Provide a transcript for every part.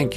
Thank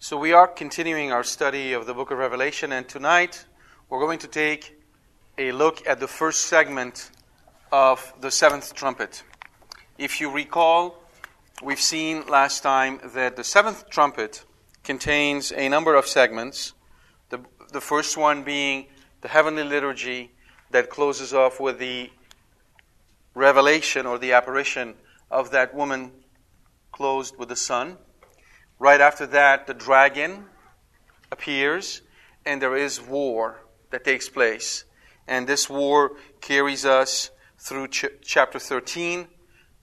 So we are continuing our study of the Book of Revelation, and tonight we're going to take a look at the first segment of the seventh trumpet. If you recall, we've seen last time that the seventh trumpet contains a number of segments, the first one being the heavenly liturgy that closes off with the revelation or the apparition of that woman clothed with the sun. Right after that, the dragon appears, and there is war that takes place. And this war carries us through chapter 13.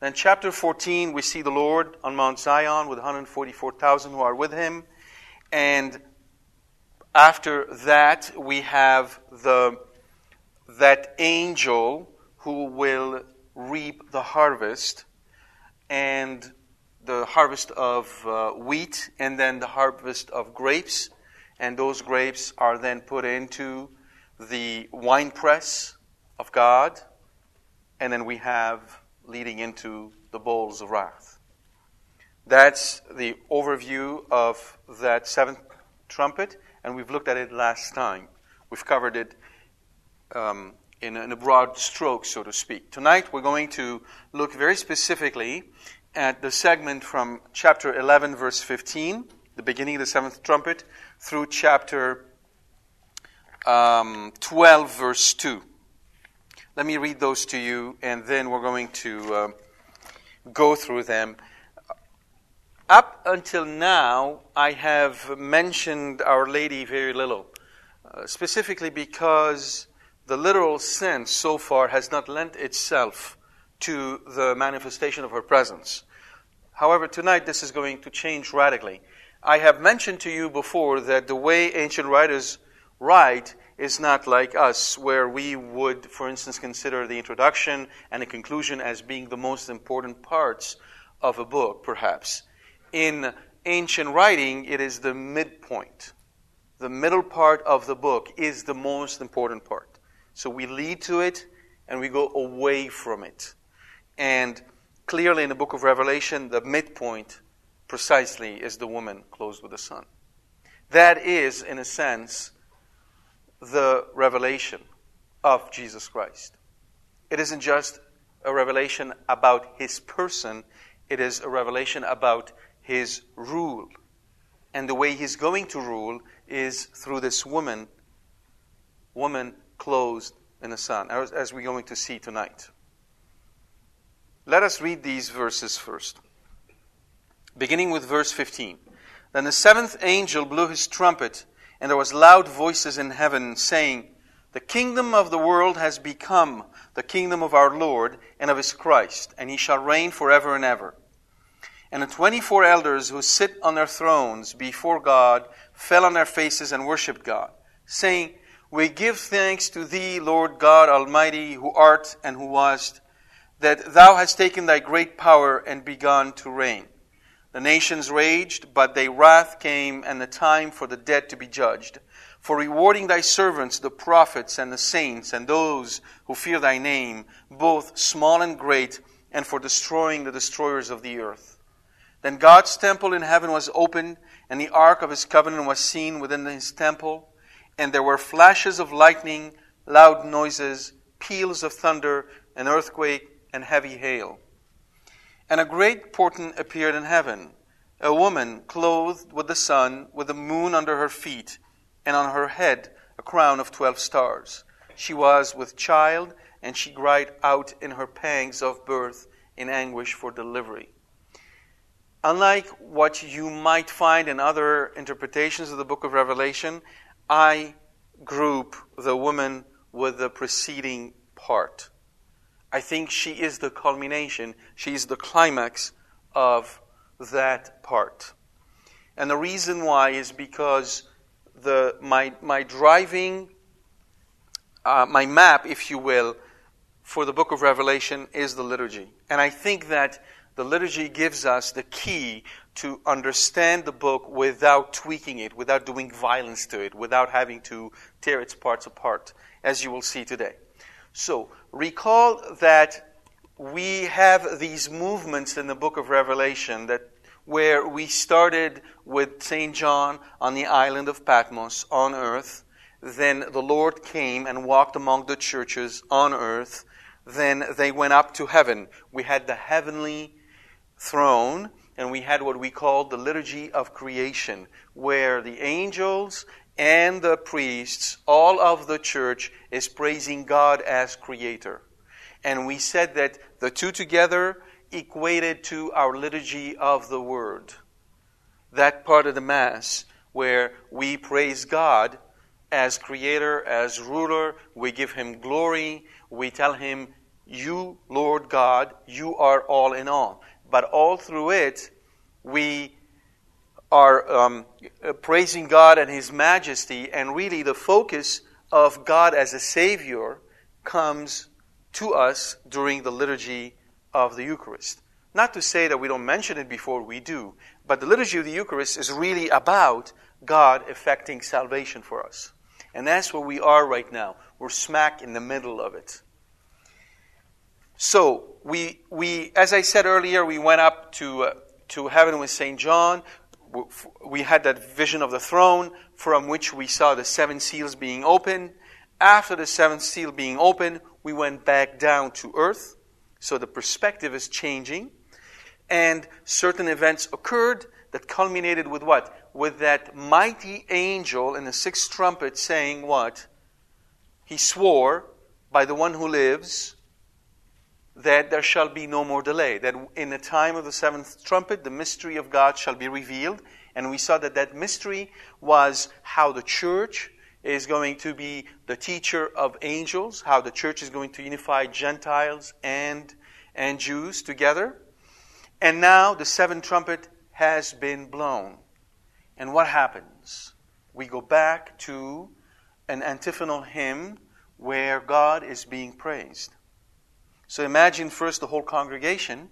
Then chapter 14, we see the Lord on Mount Zion with 144,000 who are with him. And after that, we have that angel who will reap the harvest, and the harvest of wheat, and then the harvest of grapes. And those grapes are then put into the winepress of God. And then we have leading into the bowls of wrath. That's the overview of that seventh trumpet. And we've looked at it last time. We've covered it in a broad stroke, so to speak. Tonight we're going to look very specifically at the segment from chapter 11, verse 15, the beginning of the seventh trumpet, through chapter 12, verse 2. Let me read those to you, and then we're going to go through them. Up until now, I have mentioned Our Lady very little, specifically because the literal sense so far has not lent itself to the manifestation of her presence. However, tonight this is going to change radically. I have mentioned to you before that the way ancient writers write is not like us, where we would, for instance, consider the introduction and the conclusion as being the most important parts of a book, perhaps. In ancient writing, it is the midpoint. The middle part of the book is the most important part. So we lead to it and we go away from it. And clearly in the book of Revelation, the midpoint precisely is the woman clothed with the sun. That is, in a sense, the revelation of Jesus Christ. It isn't just a revelation about his person. It is a revelation about his rule. And the way he's going to rule is through this woman clothed in the sun, as we're going to see tonight. Let us read these verses first, beginning with verse 15. Then the seventh angel blew his trumpet, and there was loud voices in heaven, saying, "The kingdom of the world has become the kingdom of our Lord and of his Christ, and he shall reign forever and ever." And the 24 elders who sit on their thrones before God fell on their faces and worshipped God, saying, "We give thanks to thee, Lord God Almighty, who art and who wast, that thou hast taken thy great power and begun to reign. The nations raged, but thy wrath came, and the time for the dead to be judged. For rewarding thy servants, the prophets and the saints, and those who fear thy name, both small and great, and for destroying the destroyers of the earth." Then God's temple in heaven was opened, and the ark of his covenant was seen within his temple, and there were flashes of lightning, loud noises, peals of thunder, an earthquake, and heavy hail. And a great portent appeared in heaven, a woman clothed with the sun, with the moon under her feet, and on her head a crown of 12 stars. She was with child, and she cried out in her pangs of birth in anguish for delivery. Unlike what you might find in other interpretations of the Book of Revelation, I group the woman with the preceding part. I think she is the culmination, she is the climax of that part. And the reason why is because my map, if you will, for the Book of Revelation is the liturgy. And I think that the liturgy gives us the key to understand the book without tweaking it, without doing violence to it, without having to tear its parts apart, as you will see today. So, recall that we have these movements in the Book of Revelation where we started with Saint John on the island of Patmos on earth, then the Lord came and walked among the churches on earth, then they went up to heaven. We had the heavenly throne, and we had what we call the liturgy of creation, where the angels and the priests, all of the church, is praising God as creator. And we said that the two together equated to our liturgy of the Word, that part of the Mass where we praise God as creator, as ruler. We give him glory. We tell him, you, Lord God, you are all in all. But all through it, we are praising God and his majesty, and really the focus of God as a Savior comes to us during the liturgy of the Eucharist. Not to say that we don't mention it before, we do, but the liturgy of the Eucharist is really about God effecting salvation for us. And that's where we are right now. We're smack in the middle of it. So, we as I said earlier, we went up to heaven with St. John. We had that vision of the throne from which we saw the 7 seals being opened. After the 7th seal being opened, we went back down to earth. So the perspective is changing. And certain events occurred that culminated with what? With that mighty angel in the 6th trumpet saying what? He swore by the one who lives that there shall be no more delay, that in the time of the 7th trumpet, the mystery of God shall be revealed. And we saw that that mystery was how the church is going to be the teacher of angels, how the church is going to unify Gentiles and Jews together. And now the 7th trumpet has been blown. And what happens? We go back to an antiphonal hymn where God is being praised. So imagine first the whole congregation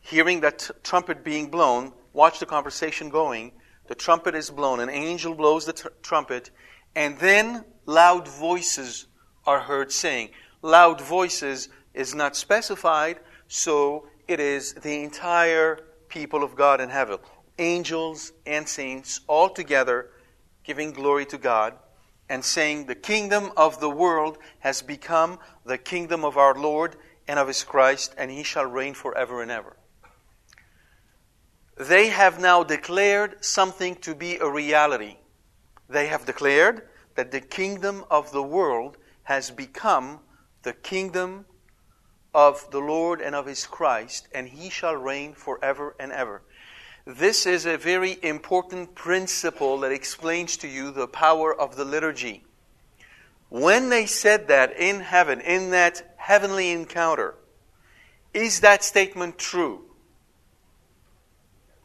hearing that trumpet being blown. Watch the conversation going. The trumpet is blown. An angel blows the trumpet. And then loud voices are heard saying. Loud voices is not specified, so it is the entire people of God in heaven. Angels and saints all together giving glory to God and saying, the kingdom of the world has become the kingdom of our Lord and of his Christ, and he shall reign forever and ever. They have now declared something to be a reality. They have declared that the kingdom of the world has become the kingdom of the Lord and of his Christ, and he shall reign forever and ever. This is a very important principle that explains to you the power of the liturgy. When they said that in heaven, in that heavenly encounter, is that statement true?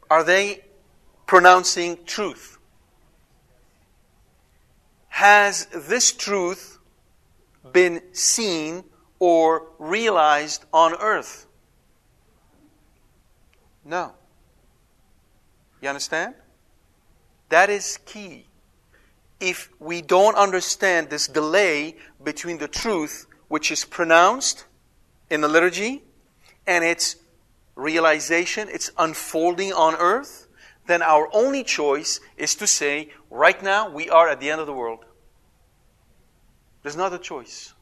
Are they pronouncing truth? Has this truth been seen or realized on earth? No. You understand? That is key. If we don't understand this delay between the truth which is pronounced in the liturgy and its realization, its unfolding on earth, then our only choice is to say, right now we are at the end of the world. There's not a choice.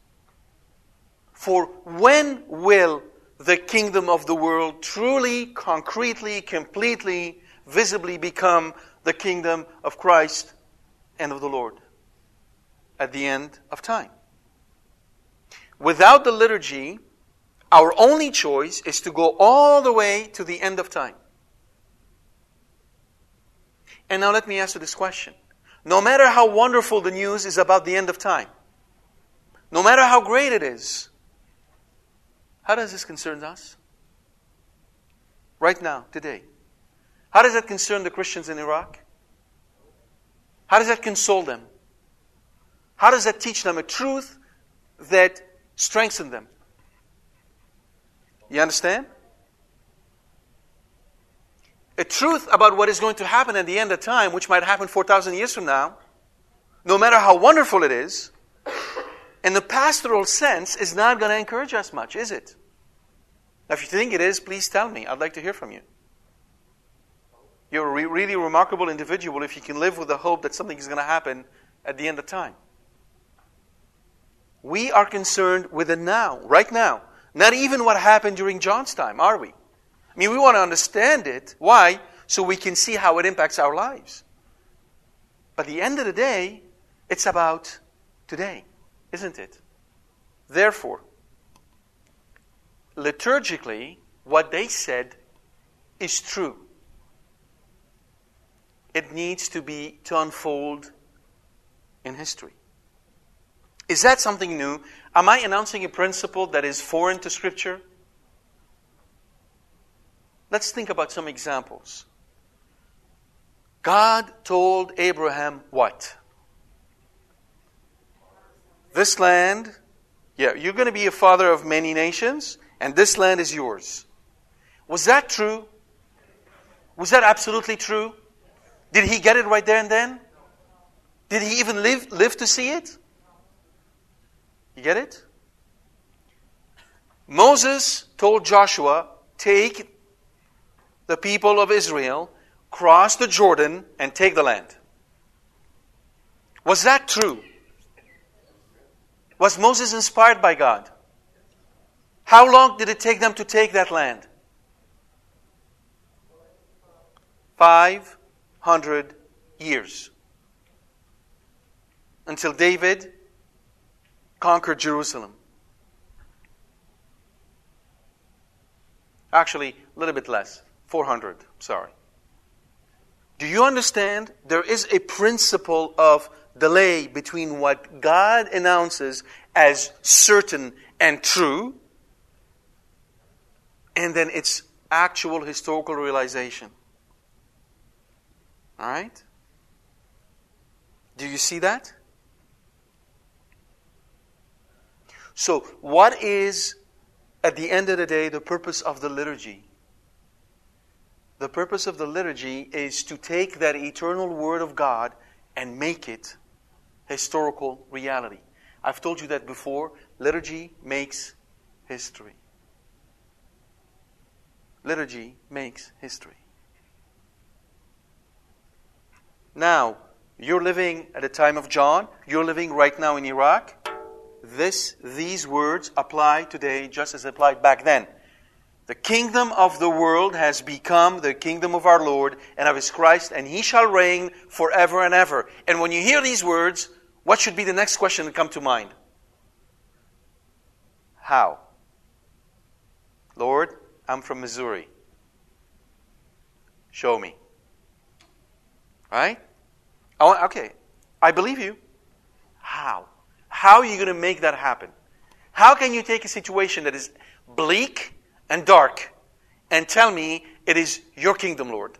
For when will the kingdom of the world truly, concretely, completely, visibly become the kingdom of Christ and of the Lord? At the end of time. Without the liturgy, our only choice is to go all the way to the end of time. And now let me ask you this question. No matter how wonderful the news is about the end of time, no matter how great it is, how does this concern us? Right now, today. How does that concern the Christians in Iraq? How does that console them? How does that teach them a truth that strengthens them? You understand? A truth about what is going to happen at the end of time, which might happen 4,000 years from now, no matter how wonderful it is, in the pastoral sense, is not going to encourage us much, is it? Now, if you think it is, please tell me. I'd like to hear from you. You're a really remarkable individual if you can live with the hope that something is going to happen at the end of time. We are concerned with the now, right now. Not even what happened during John's time, are we? I mean, we want to understand it. Why? So we can see how it impacts our lives. But at the end of the day, it's about today, isn't it? Therefore, liturgically, what they said is true. It needs to unfold in history. Is that something new? Am I announcing a principle that is foreign to Scripture? Let's think about some examples. God told Abraham what? This land, you're going to be a father of many nations, and this land is yours. Was that true? Was that absolutely true? Did he get it right there and then? Did he even live to see it? You get it? Moses told Joshua, take the people of Israel, cross the Jordan, and take the land. Was that true? Was Moses inspired by God? How long did it take them to take that land? 500 years. Until David conquered Jerusalem. Actually, a little bit less. 400, sorry. Do you understand? There is a principle of delay between what God announces as certain and true, and then its actual historical realization. All right? Do you see that? So, what is, at the end of the day, the purpose of the liturgy? The purpose of the liturgy is to take that eternal word of God and make it historical reality. I've told you that before. Liturgy makes history. Liturgy makes history. Now, you're living at the time of John. You're living right now in Iraq. These words apply today just as applied back then. The kingdom of the world has become the kingdom of our Lord and of his Christ, and he shall reign forever and ever. And when you hear these words, what should be the next question that comes to mind? How? Lord, I'm from Missouri. Show me. Right? Okay, I believe you. How? How are you going to make that happen? How can you take a situation that is bleak and dark and tell me it is your kingdom, Lord?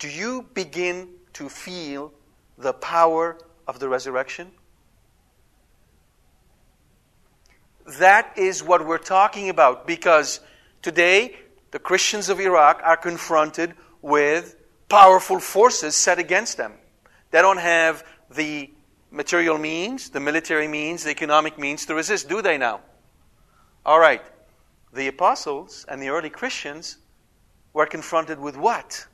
Do you begin to feel the power of the resurrection? That is what we're talking about, because today the Christians of Iraq are confronted with powerful forces set against them. They don't have the material means, the military means, the economic means to resist, do they now? All right. The apostles and the early Christians were confronted with what?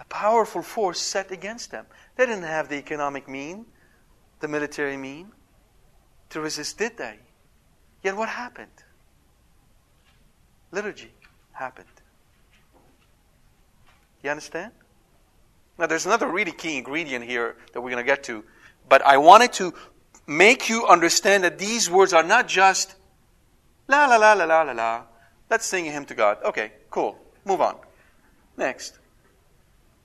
A powerful force set against them. They didn't have the economic mean, the military mean to resist, did they? Yet what happened? Liturgy happened. You understand? Now there's another really key ingredient here that we're going to get to, but I wanted to make you understand that these words are not just la la la la la la la. Let's sing a hymn to God. Okay, cool. Move on. Next.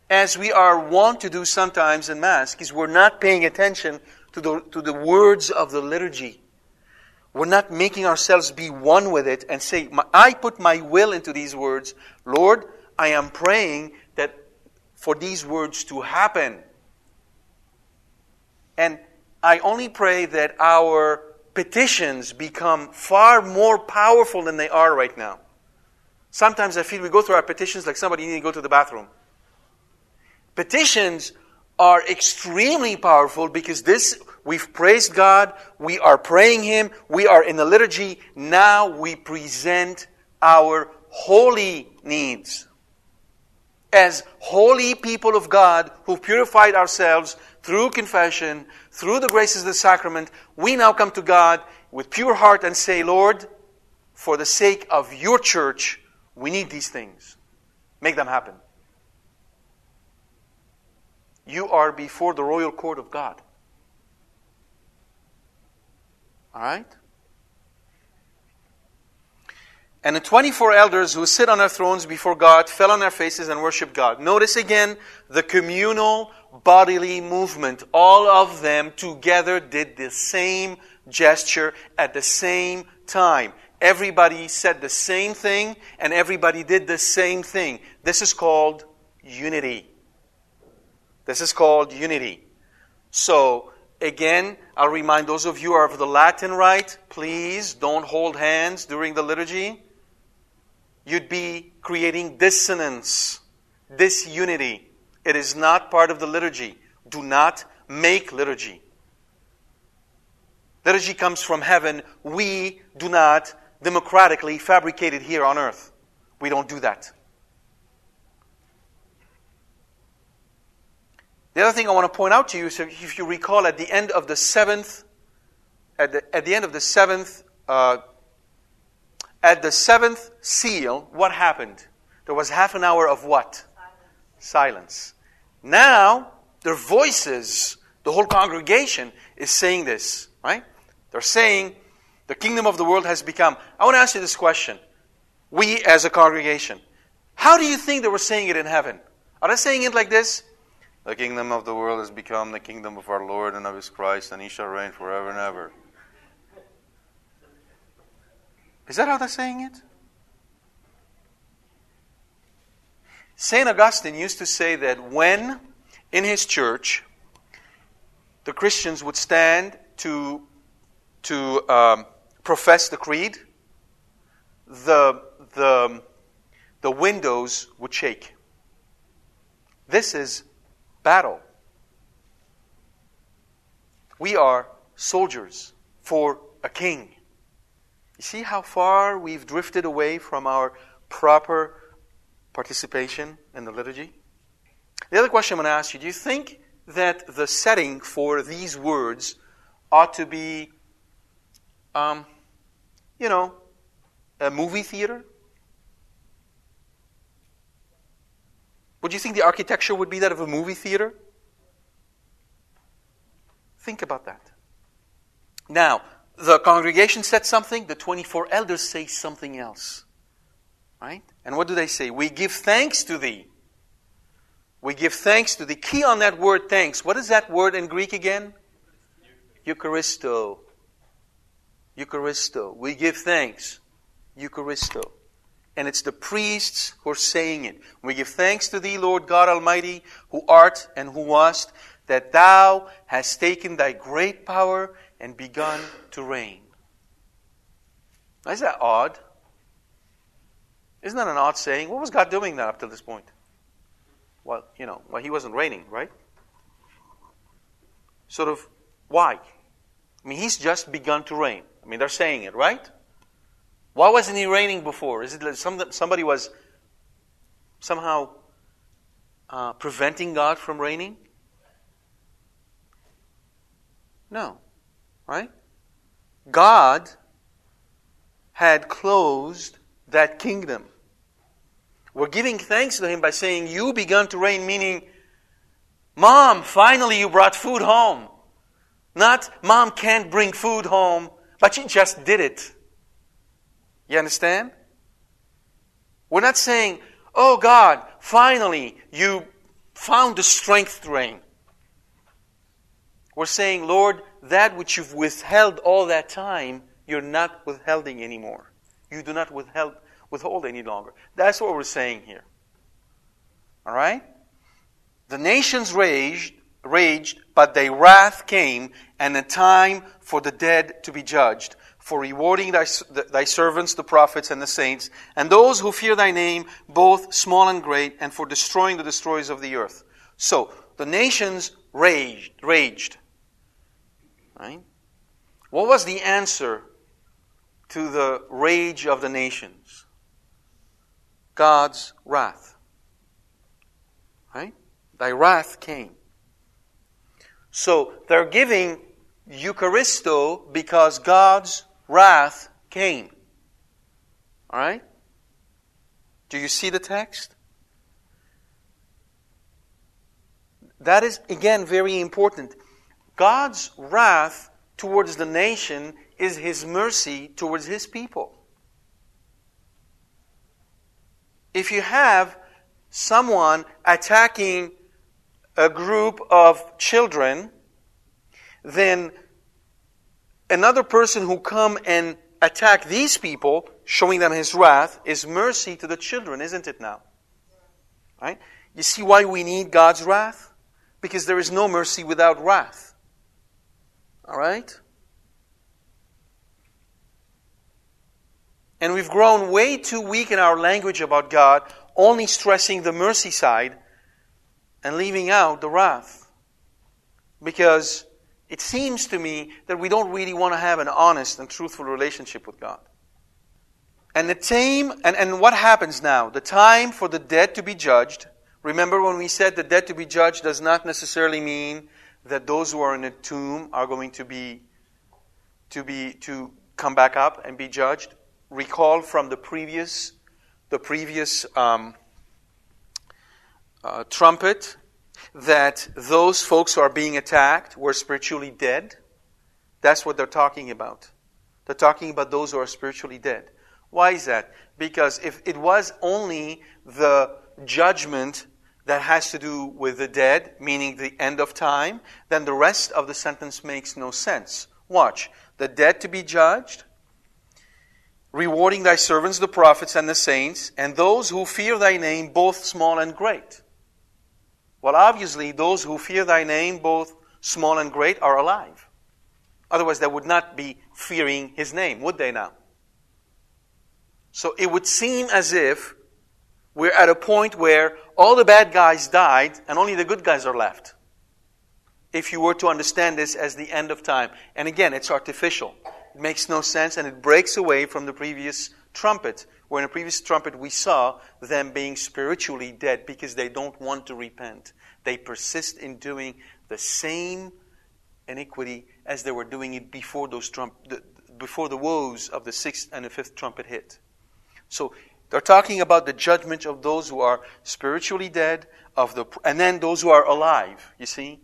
As we are wont to do sometimes in Mass, because we're not paying attention to the words of the liturgy. We're not making ourselves be one with it and say, I put my will into these words. Lord, I am praying that for these words to happen. And I only pray that our petitions become far more powerful than they are right now. Sometimes I feel we go through our petitions like somebody needs to go to the bathroom. Petitions are extremely powerful because this, we've praised God, we are praying Him, we are in the liturgy, now we present our holy needs. As holy people of God who've purified ourselves through confession, through the graces of the sacrament, we now come to God with pure heart and say, Lord, for the sake of your church, we need these things. Make them happen. You are before the royal court of God. All right? And the 24 elders who sit on their thrones before God fell on their faces and worshiped God. Notice again the communal bodily movement. All of them together did the same gesture at the same time. Everybody said the same thing, and everybody did the same thing. This is called unity. This is called unity. So, again, I'll remind those of you who are of the Latin Rite, please don't hold hands during the liturgy. You'd be creating dissonance, disunity. It is not part of the liturgy. Do not make liturgy. Liturgy comes from heaven. We do not democratically fabricate it here on earth. We don't do that. The other thing I want to point out to you is if you recall at the end of the seventh, at the seventh seal, what happened? There was half an hour of what? Silence. Now, their voices, the whole congregation is saying this, right? They're saying, the kingdom of the world has become. I want to ask you this question. We as a congregation, how do you think they were saying it in heaven? Are they saying it like this? The kingdom of the world has become the kingdom of our Lord and of His Christ, and He shall reign forever and ever. Is that how they're saying it? St. Augustine used to say that when, in his church, the Christians would stand to profess the creed, the windows would shake. This is battle. We are soldiers for a king. You see how far we've drifted away from our proper participation in the liturgy? The other question I'm going to ask you, do you think that the setting for these words ought to be, a movie theater? Would you think the architecture would be that of a movie theater? Think about that. Now, the congregation said something, the 24 elders say something else. Right? And what do they say? We give thanks to thee. We give thanks to thee. Key on that word thanks. What is that word in Greek again? Eucharisto. Eucharisto. We give thanks. Eucharisto. And it's the priests who are saying it. We give thanks to thee, Lord God Almighty, who art and who wast, that thou hast taken thy great power and begun to reign. Now, isn't that odd? Isn't that an odd saying? What was God doing then up to this point? Well, He wasn't reigning, right? Sort of, why? I mean, He's just begun to reign. I mean, they're saying it, right? Why wasn't He reigning before? Is it like somebody was somehow preventing God from reigning? No. Right? God had closed that kingdom. We're giving thanks to Him by saying, you begun to reign, meaning, Mom, finally you brought food home. Not, Mom can't bring food home, but she just did it. You understand? We're not saying, oh God, finally you found the strength to reign. We're saying, Lord, that which you've withheld all that time, you're not withholding anymore. You do not withhold any longer. That's what we're saying here. All right? The nations raged, but thy wrath came, and a time for the dead to be judged, for rewarding thy servants, the prophets, and the saints, and those who fear thy name, both small and great, and for destroying the destroyers of the earth. So, the nations raged. Right? What was the answer to the rage of the nations? God's wrath. Right? Thy wrath came. So they're giving Eucharisto because God's wrath came. All right? Do you see the text? That is, again, very important. God's wrath towards the nation is His mercy towards His people. If you have someone attacking a group of children, then another person who come and attack these people, showing them his wrath, is mercy to the children, isn't it now? Right? You see why we need God's wrath? Because there is no mercy without wrath. All right? And we've grown way too weak in our language about God, only stressing the mercy side and leaving out the wrath. Because it seems to me that we don't really want to have an honest and truthful relationship with God. And the time, and what happens now? The time for the dead to be judged. Remember when we said the dead to be judged does not necessarily mean that those who are in a tomb are going to come back up and be judged. Recall from the previous trumpet that those folks who are being attacked were spiritually dead. That's what they're talking about. They're talking about those who are spiritually dead. Why is that? Because if it was only the judgment that has to do with the dead, meaning the end of time, then the rest of the sentence makes no sense. Watch. The dead to be judged, rewarding thy servants, the prophets, and the saints, and those who fear thy name, both small and great. Well, obviously, those who fear thy name, both small and great, are alive. Otherwise, they would not be fearing His name, would they now? So it would seem as if we're at a point where all the bad guys died and only the good guys are left. If you were to understand this as the end of time. And again, it's artificial. It makes no sense and it breaks away from the previous trumpet. Where in the previous trumpet we saw them being spiritually dead because they don't want to repent. They persist in doing the same iniquity as they were doing it before before the woes of the 6th and the 5th trumpet hit. So, they're talking about the judgment of those who are spiritually dead, and then those who are alive, you see?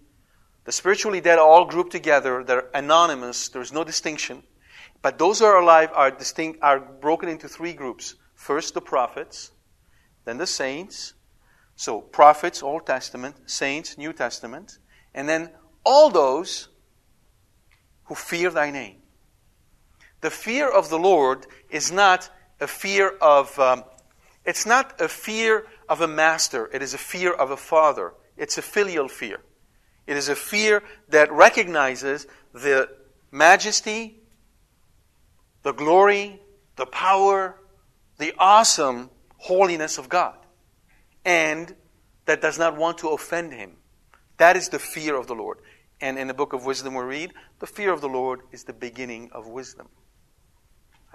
The spiritually dead are all grouped together, they're anonymous, there's no distinction. But those who are alive are broken into three groups. First the prophets, then the saints. So prophets, Old Testament, saints, New Testament. And then all those who fear thy name. The fear of the Lord is not a fear of, it's not a fear of a master. It is a fear of a father. It's a filial fear. It is a fear that recognizes the majesty, the glory, the power, the awesome holiness of God. And that does not want to offend Him. That is the fear of the Lord. And in the Book of Wisdom we read, the fear of the Lord is the beginning of wisdom.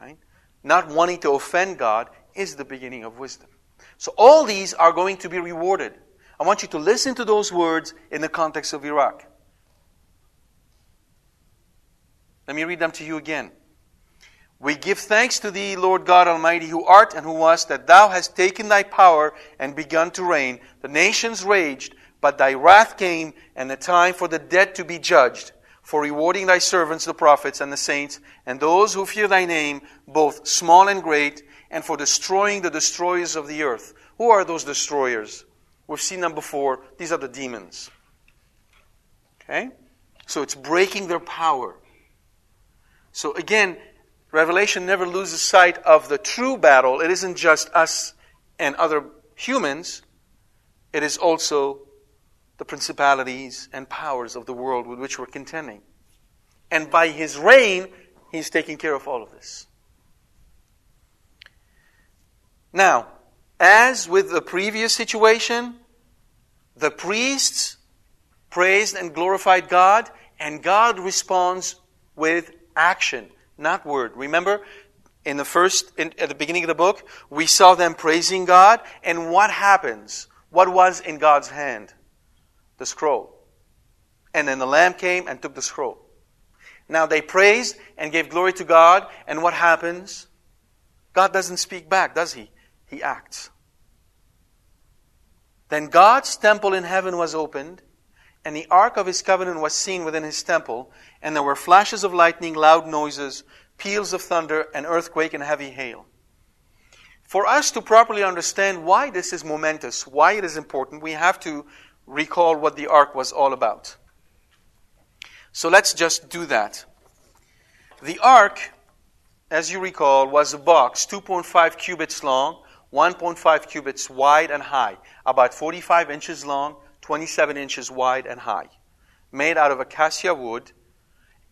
Right? Not wanting to offend God is the beginning of wisdom. So all these are going to be rewarded. I want you to listen to those words in the context of Iraq. Let me read them to you again. We give thanks to Thee, Lord God Almighty, who art and who was, that Thou hast taken Thy power and begun to reign. The nations raged, but Thy wrath came, and the time for the dead to be judged, for rewarding Thy servants, the prophets and the saints, and those who fear Thy name, both small and great, and for destroying the destroyers of the earth. Who are those destroyers? We've seen them before. These are the demons. Okay? So it's breaking their power. So again, Revelation never loses sight of the true battle. It isn't just us and other humans. It is also the principalities and powers of the world with which we're contending. And by His reign, He's taking care of all of this. Now, as with the previous situation, the priests praised and glorified God, and God responds with action, not word. Remember, at the beginning of the book, we saw them praising God, and what happens? What was in God's hand? The scroll. And then the Lamb came and took the scroll. Now they praised and gave glory to God, and what happens? God doesn't speak back, does He? He acts. Then God's temple in heaven was opened, and the ark of His covenant was seen within His temple, and there were flashes of lightning, loud noises, peals of thunder, an earthquake, and heavy hail. For us to properly understand why this is momentous, why it is important, we have to recall what the ark was all about. So let's just do that. The ark, as you recall, was a box 2.5 cubits long, 1.5 cubits wide and high, about 45 inches long, 27 inches wide and high, made out of acacia wood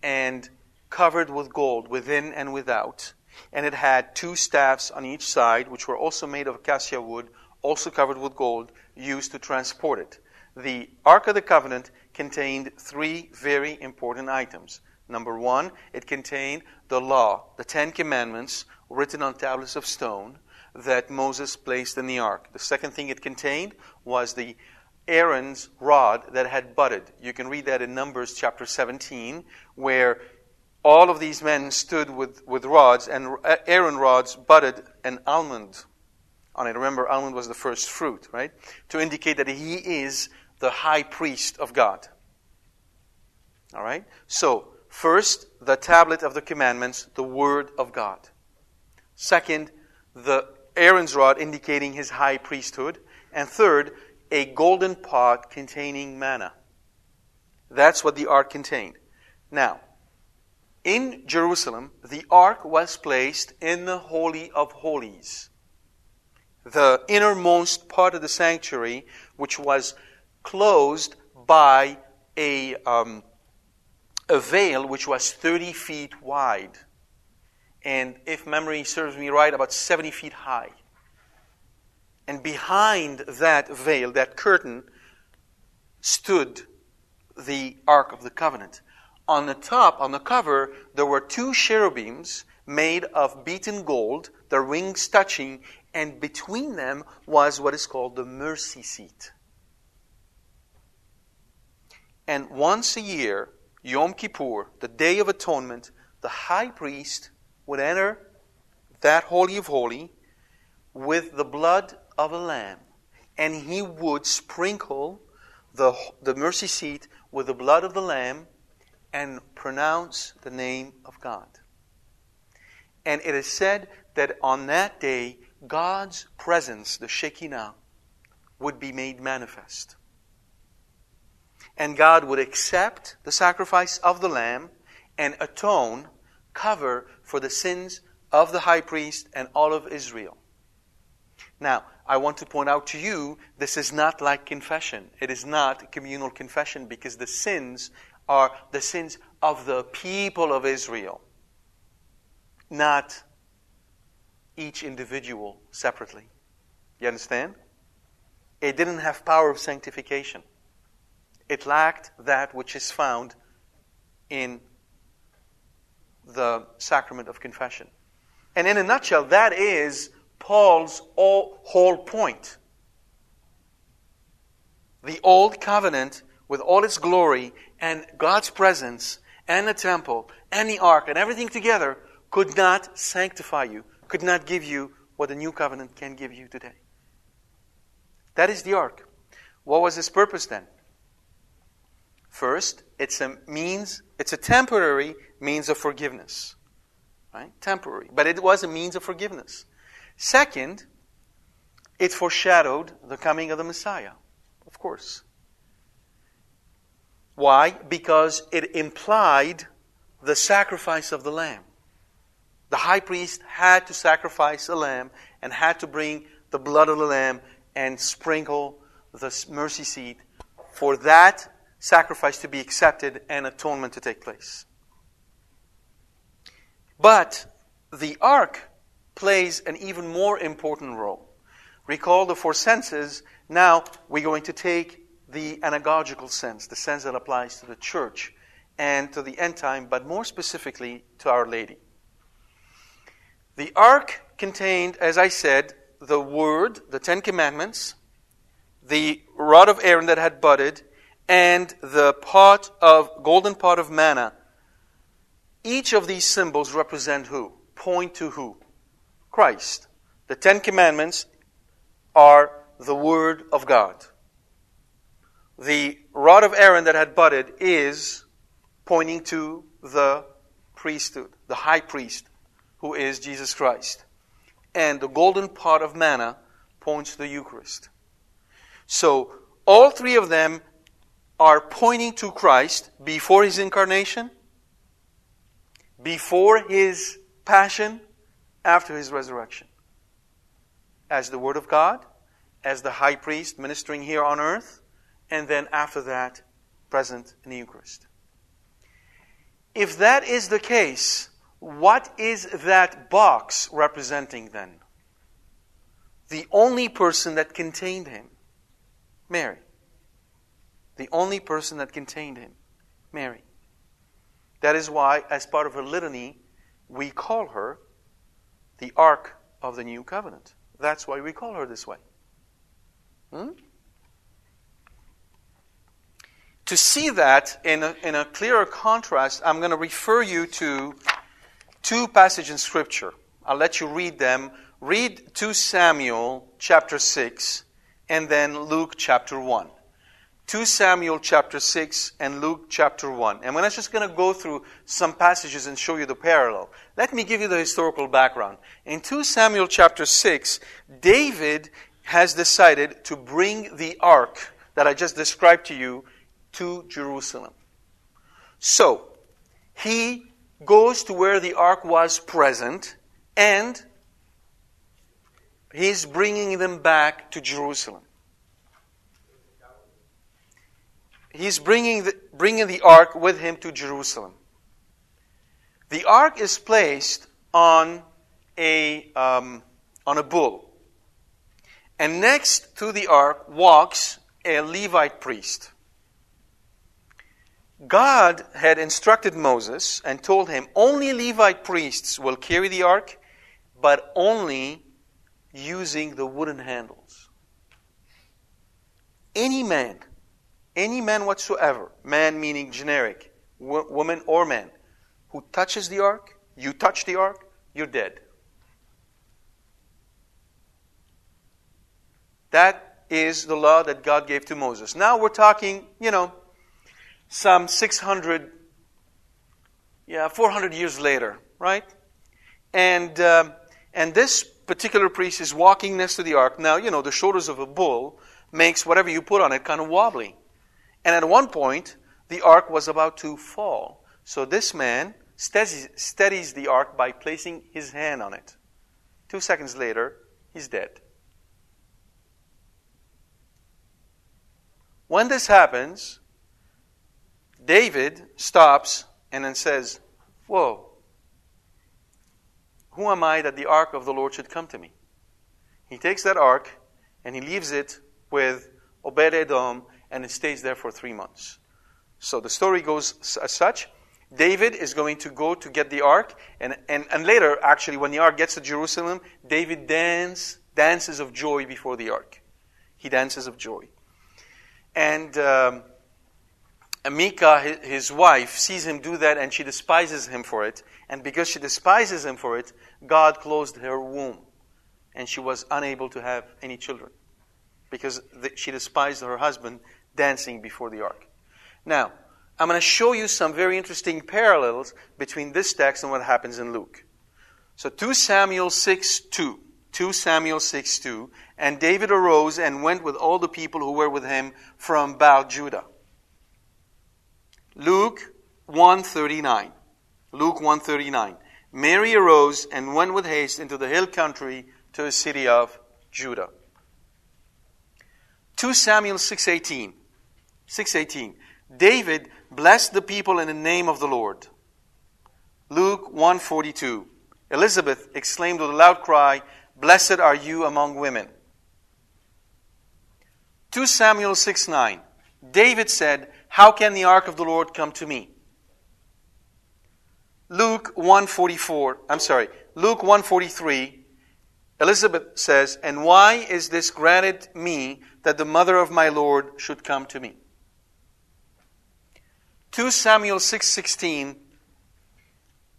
and covered with gold within and without. And it had two staffs on each side, which were also made of acacia wood, also covered with gold, used to transport it. The Ark of the Covenant contained three very important items. Number one, it contained the law, the Ten Commandments, written on tablets of stone that Moses placed in the ark. The second thing it contained was the Aaron's rod that had budded. You can read that in Numbers chapter 17, where all of these men stood with rods, and Aaron rods budded an almond on it. Remember, almond was the first fruit, right? To indicate that he is the high priest of God. All right? So, first, the tablet of the commandments, the word of God. Second, the Aaron's rod indicating his high priesthood. And third, a golden pot containing manna. That's what the ark contained. Now, in Jerusalem, the ark was placed in the Holy of Holies, the innermost part of the sanctuary, which was closed by a veil which was 30 feet wide. And if memory serves me right, about 70 feet high. And behind that veil, that curtain, stood the Ark of the Covenant. On the top, on the cover, there were two cherubims made of beaten gold, their wings touching, and between them was what is called the mercy seat. And once a year, Yom Kippur, the Day of Atonement, the high priest would enter that Holy of Holies with the blood of a lamb, and he would sprinkle the mercy seat with the blood of the lamb and pronounce the name of God. And it is said that on that day, God's presence, the Shekinah, would be made manifest. And God would accept the sacrifice of the lamb and atone, cover for the sins of the high priest and all of Israel. Now, I want to point out to you, this is not like confession. It is not communal confession, because the sins are the sins of the people of Israel, not each individual separately. You understand? It didn't have power of sanctification. It lacked that which is found in the sacrament of confession. And in a nutshell, that is Paul's whole point. the old covenant with all its glory and God's presence and the temple and the ark and everything together could not sanctify you, could not give you what the new covenant can give you today. That is the ark. What was its purpose then? First, it's a temporary means of forgiveness. Right? Temporary. But it was a means of forgiveness. Second, it foreshadowed the coming of the Messiah. Of course. Why? Because it implied the sacrifice of the lamb. The high priest had to sacrifice a lamb and had to bring the blood of the lamb and sprinkle the mercy seat for that sacrifice to be accepted and atonement to take place. But the ark plays an even more important role. Recall the four senses. Now we're going to take the anagogical sense, the sense that applies to the church and to the end time, but more specifically to Our Lady. The ark contained, as I said, the Word, the Ten Commandments, the rod of Aaron that had budded, and the golden pot of manna. Each of these symbols represent who? Point to who? Christ. The Ten Commandments are the Word of God. The rod of Aaron that had budded is pointing to the priesthood, the high priest, who is Jesus Christ. And the golden pot of manna points to the Eucharist. So, all three of them are pointing to Christ before His incarnation, before His passion, after His resurrection. As the Word of God, as the high priest ministering here on earth, and then after that, present in the Eucharist. If that is the case, what is that box representing then? The only person that contained Him, Mary. The only person that contained Him, Mary. That is why, as part of her litany, we call her the Ark of the New Covenant. That's why we call her this way. To see that in a clearer contrast, I'm going to refer you to two passages in Scripture. I'll let you read them. Read 2 Samuel chapter 6 and then Luke chapter 1. 2 Samuel chapter 6 and Luke chapter 1. And I'm just going to go through some passages and show you the parallel. Let me give you the historical background. In 2 Samuel chapter 6, David has decided to bring the ark that I just described to you to Jerusalem. So, he goes to where the ark was present and he's bringing them back to Jerusalem. He's bringing the ark with him to Jerusalem. The ark is placed on a bull. And next to the ark walks a Levite priest. God had instructed Moses and told him, only Levite priests will carry the ark, but only using the wooden handles. Any man whatsoever, man meaning generic, woman or man, who touches the ark, you touch the ark, you're dead. That is the law that God gave to Moses. Now we're talking, some 400 years later, right? And this particular priest is walking next to the ark. Now, the shoulders of a bull makes whatever you put on it kind of wobbly. And at one point, the ark was about to fall. So this man steadies the ark by placing his hand on it. 2 seconds later, he's dead. When this happens, David stops and then says, "Whoa, who am I that the ark of the Lord should come to me?" He takes that ark and he leaves it with Obed-Edom, and it stays there for 3 months. So the story goes as such. David is going to go to get the ark, and later, actually, when the ark gets to Jerusalem, David dances of joy before the ark. He dances of joy. And Michal, his wife, sees him do that, and she despises him for it. And because she despises him for it, God closed her womb. And she was unable to have any children because she despised her husband dancing before the ark. Now, I'm going to show you some very interesting parallels between this text and what happens in Luke. So 2 Samuel 6:2, and David arose and went with all the people who were with him from Baale-Judah. Luke 1:39. Mary arose and went with haste into the hill country to the city of Judah. 2 Samuel 6:18. David blessed the people in the name of the Lord. Luke 1:42. Elizabeth exclaimed with a loud cry, "Blessed are you among women." 2 Samuel 6:9. David said, "How can the ark of the Lord come to me?" Luke 1:43. Elizabeth says, "And why is this granted me that the mother of my Lord should come to me?" 2 Samuel 6:16.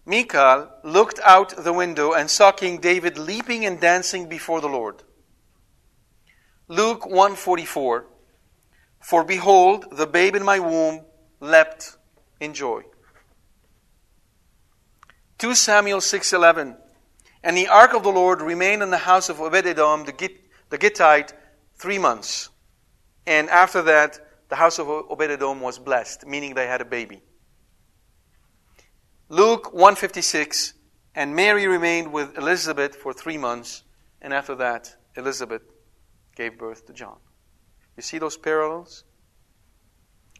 Michal looked out the window and saw King David leaping and dancing before the Lord. Luke 1:44. For behold, the babe in my womb leapt in joy. 2 Samuel 6:11. And the ark of the Lord remained in the house of Obed-Edom the Gittite 3 months. And after that, the house of Obed-Edom was blessed, meaning they had a baby. Luke 1:56, and Mary remained with Elizabeth for 3 months, and after that, Elizabeth gave birth to John. You see those parallels?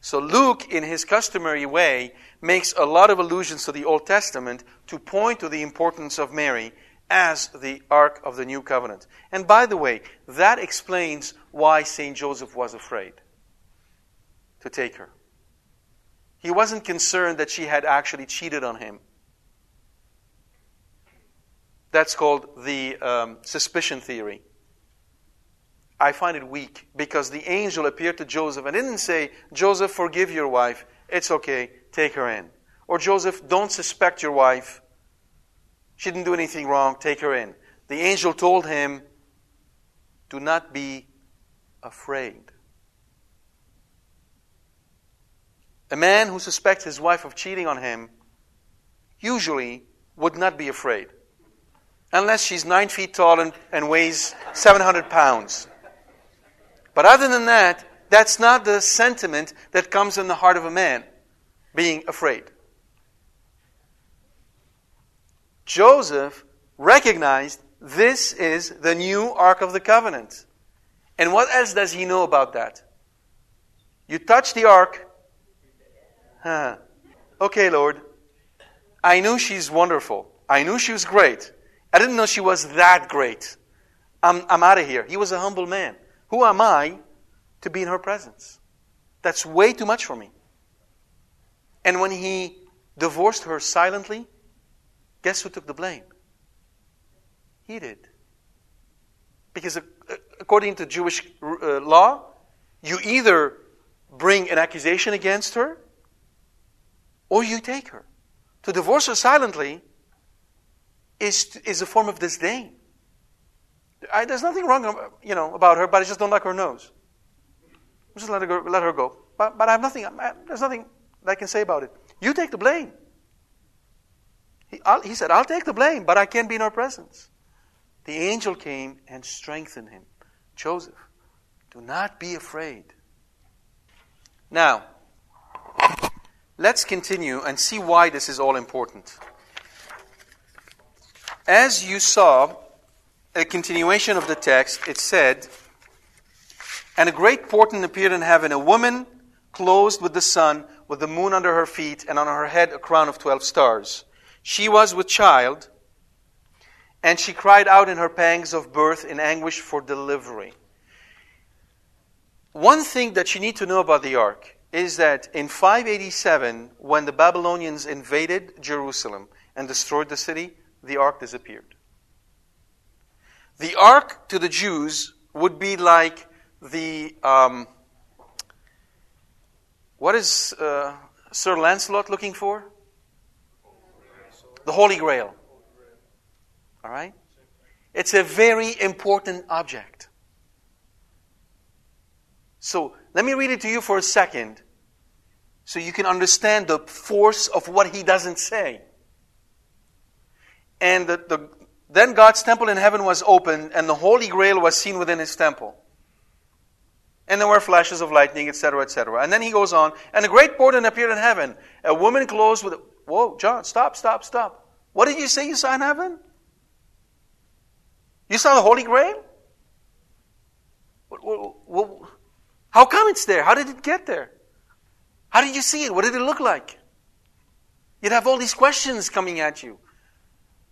So Luke, in his customary way, makes a lot of allusions to the Old Testament to point to the importance of Mary as the Ark of the New Covenant. And by the way, that explains why Saint Joseph was afraid to take her. He wasn't concerned that she had actually cheated on him. That's called the suspicion theory. I find it weak because the angel appeared to Joseph and didn't say, "Joseph, forgive your wife. It's okay. Take her in." Or, "Joseph, don't suspect your wife. She didn't do anything wrong. Take her in." The angel told him, "Do not be afraid." A man who suspects his wife of cheating on him usually would not be afraid, unless she's 9 feet tall and weighs 700 pounds. But other than that, that's not the sentiment that comes in the heart of a man, being afraid. Joseph recognized this is the new Ark of the Covenant. And what else does he know about that? You touch the Ark. Okay, Lord, I knew she's wonderful. I knew she was great. I didn't know she was that great. I'm out of here. He was a humble man. Who am I to be in her presence? That's way too much for me. And when he divorced her silently, guess who took the blame? He did. Because according to Jewish law, you either bring an accusation against her, or you take her. To divorce her silently is a form of disdain. There's nothing wrong, about her, but I just don't like her nose. Just let her go. But I have nothing. There's nothing that I can say about it. You take the blame. He said, "I'll take the blame, but I can't be in her presence." The angel came and strengthened him. Joseph, do not be afraid. Now, let's continue and see why this is all important. As you saw, a continuation of the text, it said, "And a great portent appeared in heaven, a woman clothed with the sun, with the moon under her feet, and on her head a crown of 12 stars. She was with child, and she cried out in her pangs of birth in anguish for delivery." One thing that you need to know about the ark is that in 587, when the Babylonians invaded Jerusalem and destroyed the city, the ark disappeared. The ark to the Jews would be like the What is Sir Lancelot looking for? The Holy Grail. All right? It's a very important object. So, let me read it to you for a second so you can understand the force of what he doesn't say. And then God's temple in heaven was opened, and the Holy Grail was seen within his temple. And there were flashes of lightning, etc., etc. And then he goes on, and a great portent appeared in heaven. A woman clothed with... Whoa, John, stop. What did you say you saw in heaven? You saw the Holy Grail? Well, how come it's there? How did it get there? How did you see it? What did it look like? You'd have all these questions coming at you.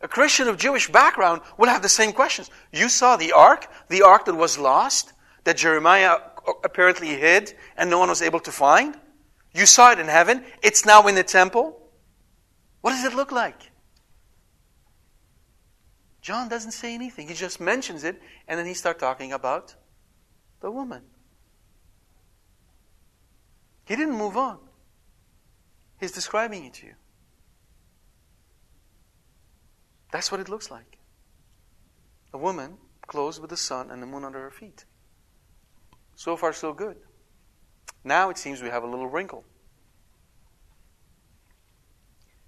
A Christian of Jewish background will have the same questions. You saw the ark that was lost, that Jeremiah apparently hid and no one was able to find. You saw it in heaven. It's now in the temple. What does it look like? John doesn't say anything. He just mentions it and then he starts talking about the woman. He didn't move on. He's describing it to you. That's what it looks like. A woman clothed with the sun and the moon under her feet. So far, so good. Now it seems we have a little wrinkle.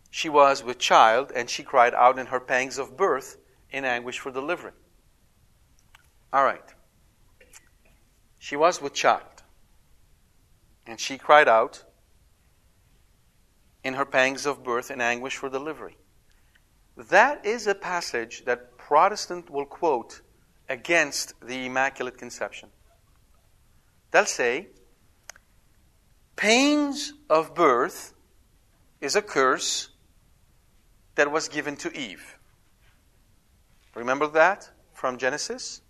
She was with child, and she cried out in her pangs of birth in anguish for delivery. All right. She was with child, and she cried out in her pangs of birth in anguish for delivery. That is a passage that Protestant will quote against the Immaculate Conception. They'll say, pains of birth is a curse that was given to Eve. Remember that from Genesis?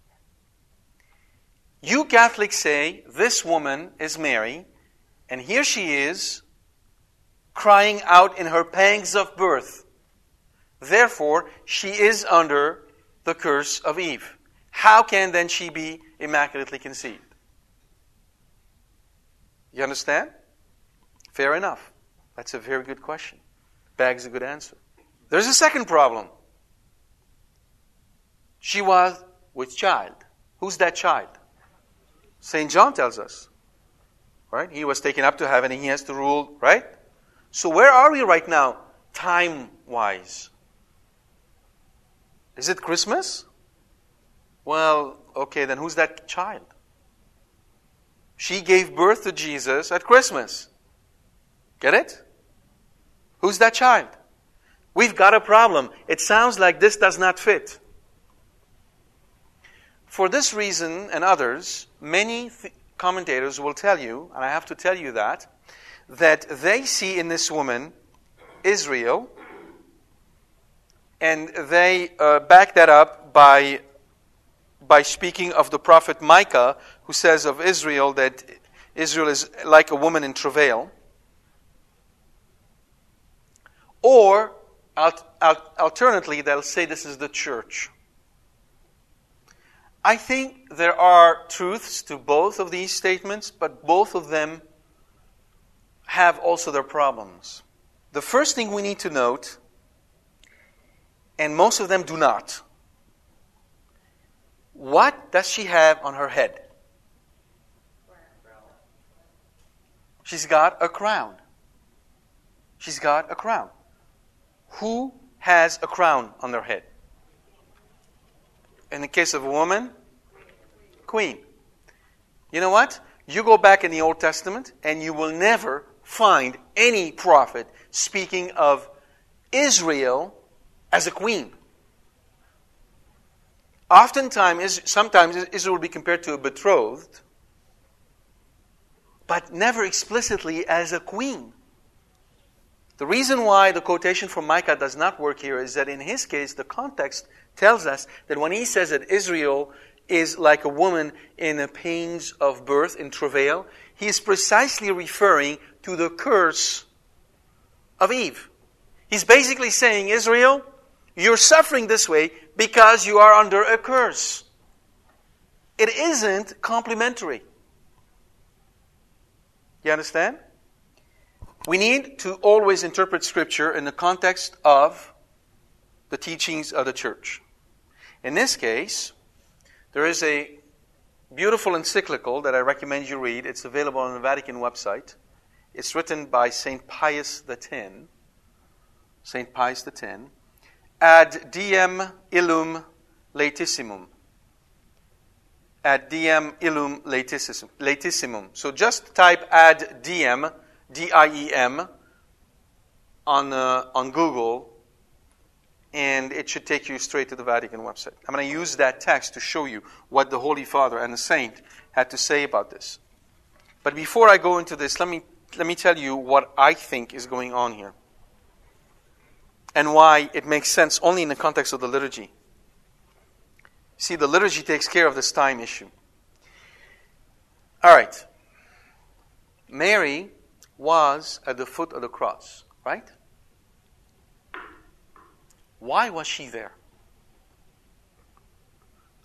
You Catholics say this woman is Mary, and here she is crying out in her pangs of birth. Therefore, she is under the curse of Eve. How can then she be immaculately conceived? You understand? Fair enough. That's a very good question. Begs a good answer. There's a second problem. She was with child. Who's that child? Saint John tells us. Right? He was taken up to heaven and he has to rule, right? So where are we right now, time-wise? Is it Christmas? Well, okay, then who's that child? She gave birth to Jesus at Christmas. Get it? Who's that child? We've got a problem. It sounds like this does not fit. For this reason and others, many commentators will tell you, and I have to tell you that they see in this woman Israel, and they back that up by speaking of the prophet Micah, who says of Israel that Israel is like a woman in travail. Or, alternately, they'll say this is the church. I think there are truths to both of these statements, but both of them have also their problems. The first thing we need to note, and most of them do not, what does she have on her head? She's got a crown. She's got a crown. Who has a crown on their head? In the case of a woman, queen. You know what? You go back in the Old Testament and you will never find any prophet speaking of Israel as a queen. Sometimes Israel will be compared to a betrothed, but never explicitly as a queen. The reason why the quotation from Micah does not work here is that in his case, the context tells us that when he says that Israel is like a woman in the pains of birth, in travail, he is precisely referring to the curse of Eve. He's basically saying, Israel, you're suffering this way because you are under a curse. It isn't complimentary. You understand? We need to always interpret Scripture in the context of the teachings of the Church. In this case, there is a beautiful encyclical that I recommend you read. It's available on the Vatican website. It's written by Saint Pius X. Saint Pius X. Ad diem illum latissimum. Ad diem illum latissimum. So just type ad diem, D-I-E-M, on Google, and it should take you straight to the Vatican website. I'm going to use that text to show you what the Holy Father and the Saint had to say about this. But before I go into this, let me tell you what I think is going on here, and why it makes sense only in the context of the liturgy. See, the liturgy takes care of this time issue. All right. Mary was at the foot of the cross, right? Why was she there?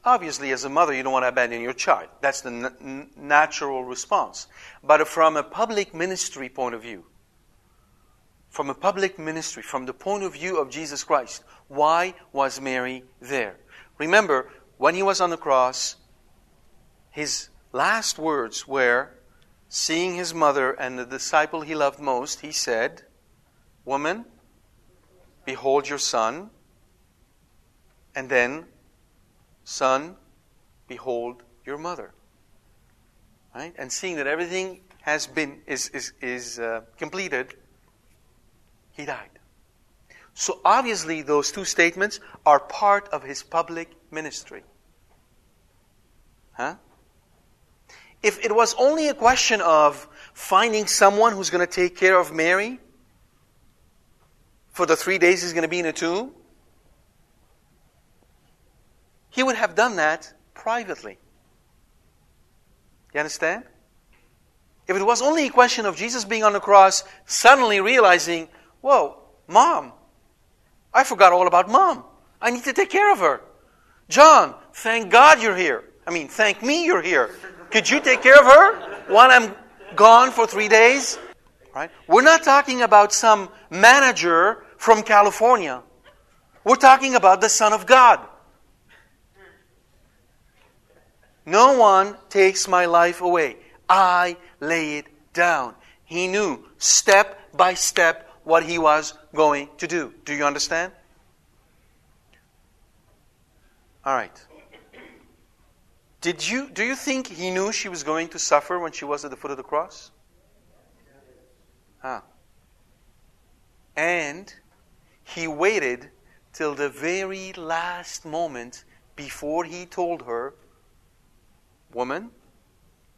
Obviously, as a mother, you don't want to abandon your child. That's the natural response. But from a public ministry point of view, from the point of view of Jesus Christ, why was Mary there? Remember, when he was on the cross, his last words were, seeing his mother and the disciple he loved most, he said, "Woman, behold your son," and then, "Son, behold your mother." Right? And seeing that everything has been completed, he died. So obviously those two statements are part of his public ministry. Huh? If it was only a question of finding someone who's going to take care of Mary for the 3 days he's going to be in a tomb, he would have done that privately. You understand? If it was only a question of Jesus being on the cross, suddenly realizing, whoa, Mom, I forgot all about Mom. I need to take care of her. John, thank God you're here. Thank me you're here. Could you take care of her while I'm gone for 3 days? Right? We're not talking about some manager from California. We're talking about the Son of God. No one takes my life away. I lay it down. He knew step by step what he was going to do. Do you understand? All right. Do you think he knew she was going to suffer when she was at the foot of the cross? Ah. And he waited till the very last moment before he told her, "Woman,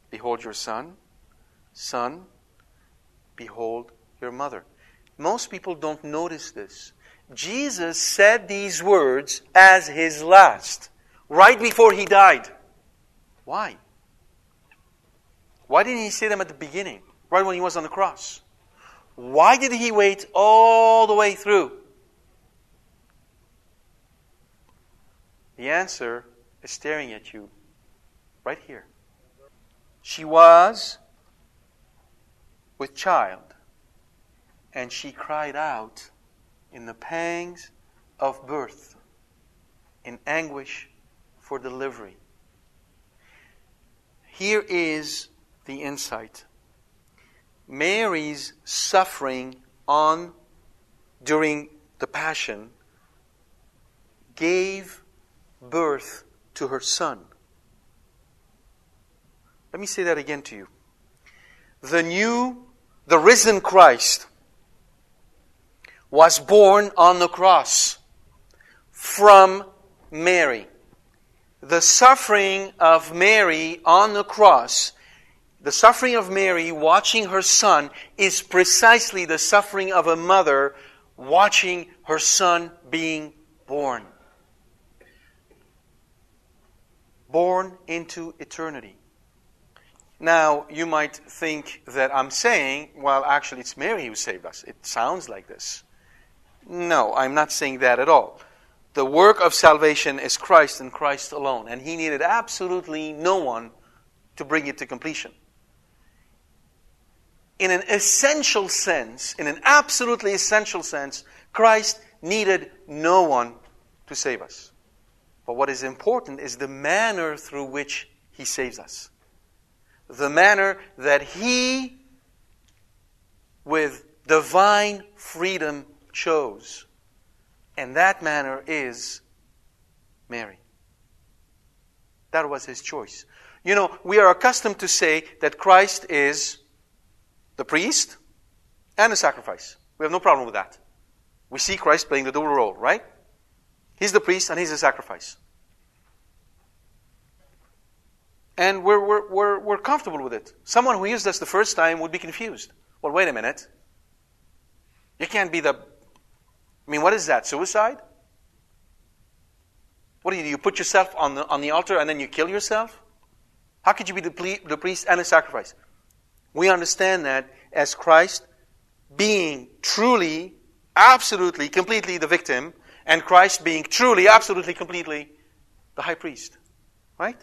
behold your son. Son, behold your mother." Most people don't notice this. Jesus said these words as his last, right before he died. Why? Why didn't he say them at the beginning, right when he was on the cross? Why did he wait all the way through? The answer is staring at you right here. She was with child, and she cried out in the pangs of birth, in anguish for delivery. Here is the insight. Mary's suffering during the Passion gave birth to her Son. Let me say that again to you. The risen Christ was born on the cross from Mary. The suffering of Mary on the cross, the suffering of Mary watching her son, is precisely the suffering of a mother watching her son being born. Born into eternity. Now, you might think that I'm saying, well, actually it's Mary who saved us. It sounds like this. No, I'm not saying that at all. The work of salvation is Christ and Christ alone, and he needed absolutely no one to bring it to completion. in an essential sense, in an absolutely essential sense, Christ needed no one to save us. But what is important is the manner through which He saves us. The manner that He, with divine freedom, chose. And that manner is Mary. That was His choice. You know, we are accustomed to say that Christ is the priest and the sacrifice. We have no problem with that. We see Christ playing the dual role, right? He's the priest and He's the sacrifice. And we're comfortable with it. Someone who hears this the first time would be confused. Well, wait a minute. You can't be the... I mean, what is that? Suicide? What do? You put yourself on the altar and then you kill yourself? How could you be the priest and a sacrifice? We understand that as Christ being truly, absolutely, completely the victim, and Christ being truly, absolutely, completely the high priest. Right?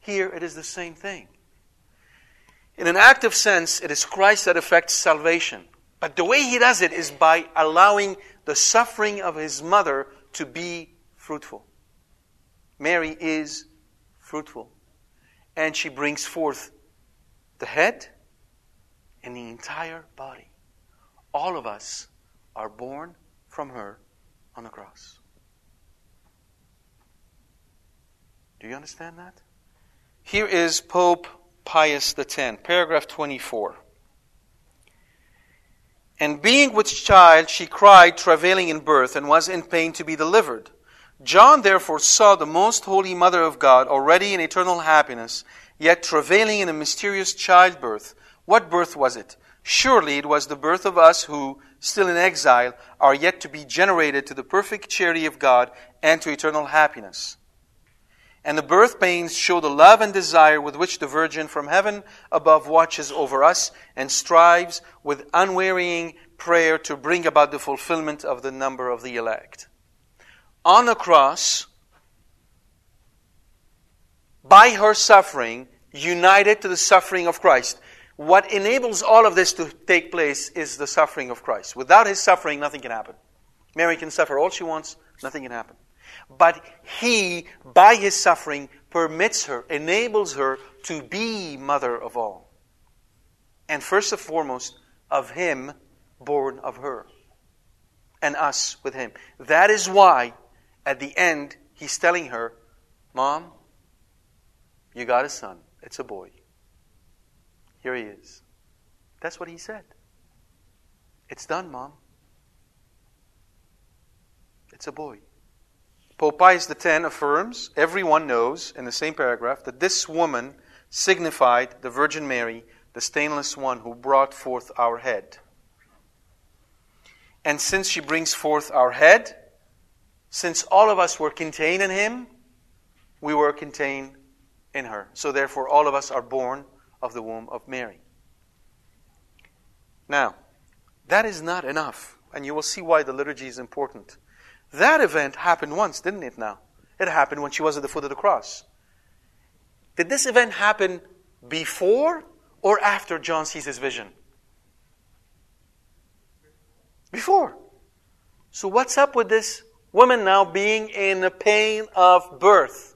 Here it is the same thing. In an active sense, it is Christ that effects salvation. But the way He does it is by allowing the suffering of His mother to be fruitful. Mary is fruitful. And she brings forth the head and the entire body. All of us are born from her on the cross. Do you understand that? Here is Pope Pius X, paragraph 24. And being with child, she cried, travailing in birth, and was in pain to be delivered. John therefore saw the most holy Mother of God already in eternal happiness, yet travailing in a mysterious childbirth. What birth was it? Surely it was the birth of us who, still in exile, are yet to be generated to the perfect charity of God and to eternal happiness. And the birth pains show the love and desire with which the Virgin from heaven above watches over us and strives with unwearying prayer to bring about the fulfillment of the number of the elect. On the cross, by her suffering, united to the suffering of Christ. What enables all of this to take place is the suffering of Christ. Without His suffering, nothing can happen. Mary can suffer all she wants, nothing can happen. But He, by His suffering, permits her, enables her to be mother of all. And first and foremost, of Him, born of her. And us with Him. That is why, at the end, He's telling her, Mom, you got a son. It's a boy. Here he is. That's what He said. It's done, Mom. It's a boy. Pope Pius X affirms, everyone knows, in the same paragraph, that this woman signified the Virgin Mary, the stainless one who brought forth our head. And since she brings forth our head, since all of us were contained in Him, we were contained in her. So therefore, all of us are born of the womb of Mary. Now, that is not enough. And you will see why the liturgy is important. That event happened once, didn't it now? It happened when she was at the foot of the cross. Did this event happen before or after John sees his vision? Before. So what's up with this woman now being in the pain of birth?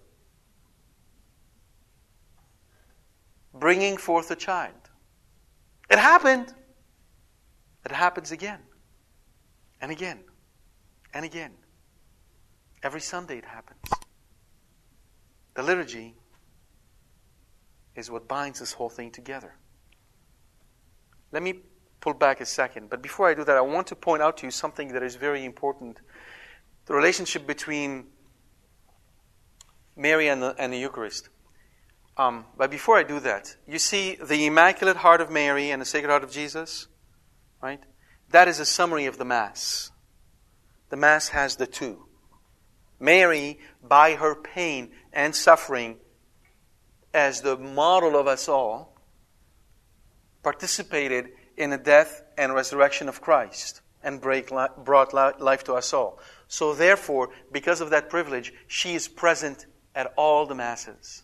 Bringing forth a child. It happened. It happens again. And again. And again. Every Sunday it happens. The liturgy is what binds this whole thing together. Let me pull back a second. But before I do that, I want to point out to you something that is very important. The relationship between Mary and the Eucharist. But before I do that, you see the Immaculate Heart of Mary and the Sacred Heart of Jesus, right? That is a summary of the Mass. The Mass has the two. Mary, by her pain and suffering, as the model of us all, participated in the death and resurrection of Christ and brought life to us all. So therefore, because of that privilege, she is present at all the Masses.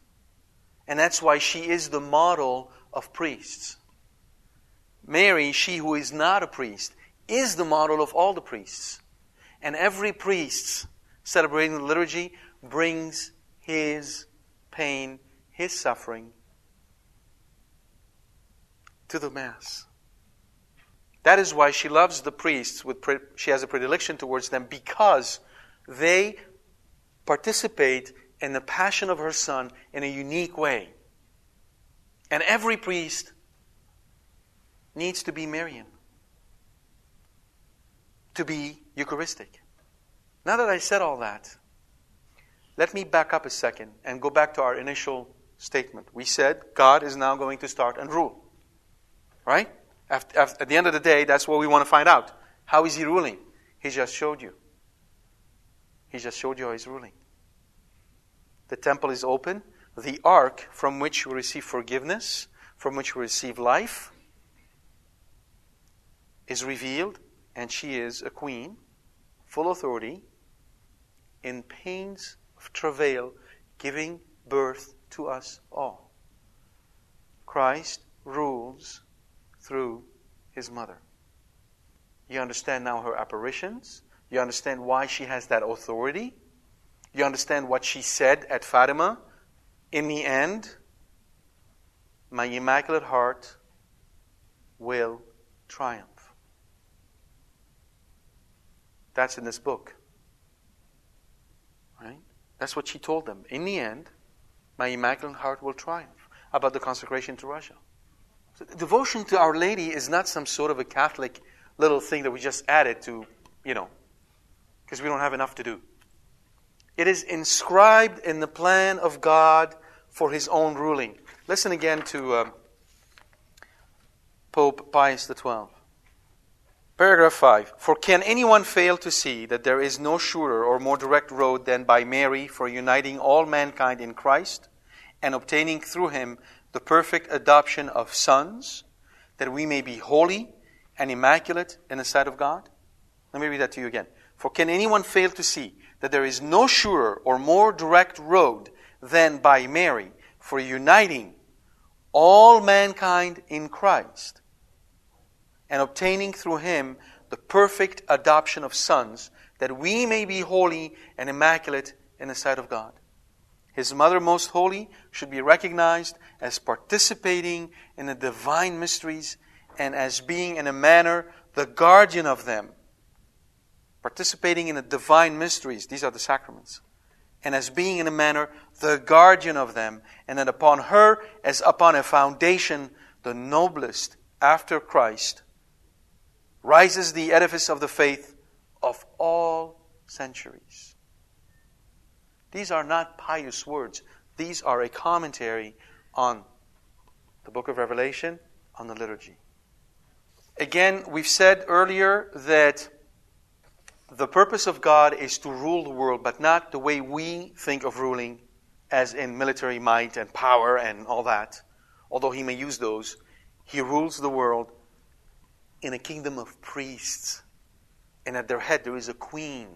And that's why she is the model of priests. Mary, she who is not a priest, is the model of all the priests. And every priest celebrating the liturgy brings his pain, his suffering, to the Mass. That is why she loves the priests. She has a predilection towards them because they participate in the passion of her Son in a unique way. And every priest needs to be Marian, to be Eucharistic. Now that I said all that, let me back up a second and go back to our initial statement. We said God is now going to start and rule. Right? At the end of the day, that's what we want to find out. How is He ruling? He just showed you. He just showed you how He's ruling. The temple is open. The ark from which we receive forgiveness, from which we receive life, is revealed, and she is a queen, full authority, in pains of travail, giving birth to us all. Christ rules through His mother. You understand now her apparitions. You understand why she has that authority. You understand what she said at Fatima. In the end, my Immaculate Heart will triumph. That's in this book. Right? That's what she told them. In the end, my Immaculate Heart will triumph. About the consecration to Russia. So the devotion to Our Lady is not some sort of a Catholic little thing that we just added to, because we don't have enough to do. It is inscribed in the plan of God for His own ruling. Listen again to Pope Pius XII. Paragraph 5. For can anyone fail to see that there is no surer or more direct road than by Mary for uniting all mankind in Christ and obtaining through Him the perfect adoption of sons, that we may be holy and immaculate in the sight of God? Let me read that to you again. For can anyone fail to see that there is no surer or more direct road than by Mary for uniting all mankind in Christ and obtaining through Him the perfect adoption of sons, that we may be holy and immaculate in the sight of God? His Mother Most Holy should be recognized as participating in the divine mysteries and as being in a manner the guardian of them. Participating in the divine mysteries, these are the sacraments, and as being in a manner the guardian of them, and that upon her, as upon a foundation, the noblest after Christ, rises the edifice of the faith of all centuries. These are not pious words. These are a commentary on the Book of Revelation, on the liturgy. Again, we've said earlier that the purpose of God is to rule the world, but not the way we think of ruling, as in military might and power and all that. Although He may use those, He rules the world in a kingdom of priests, and at their head there is a queen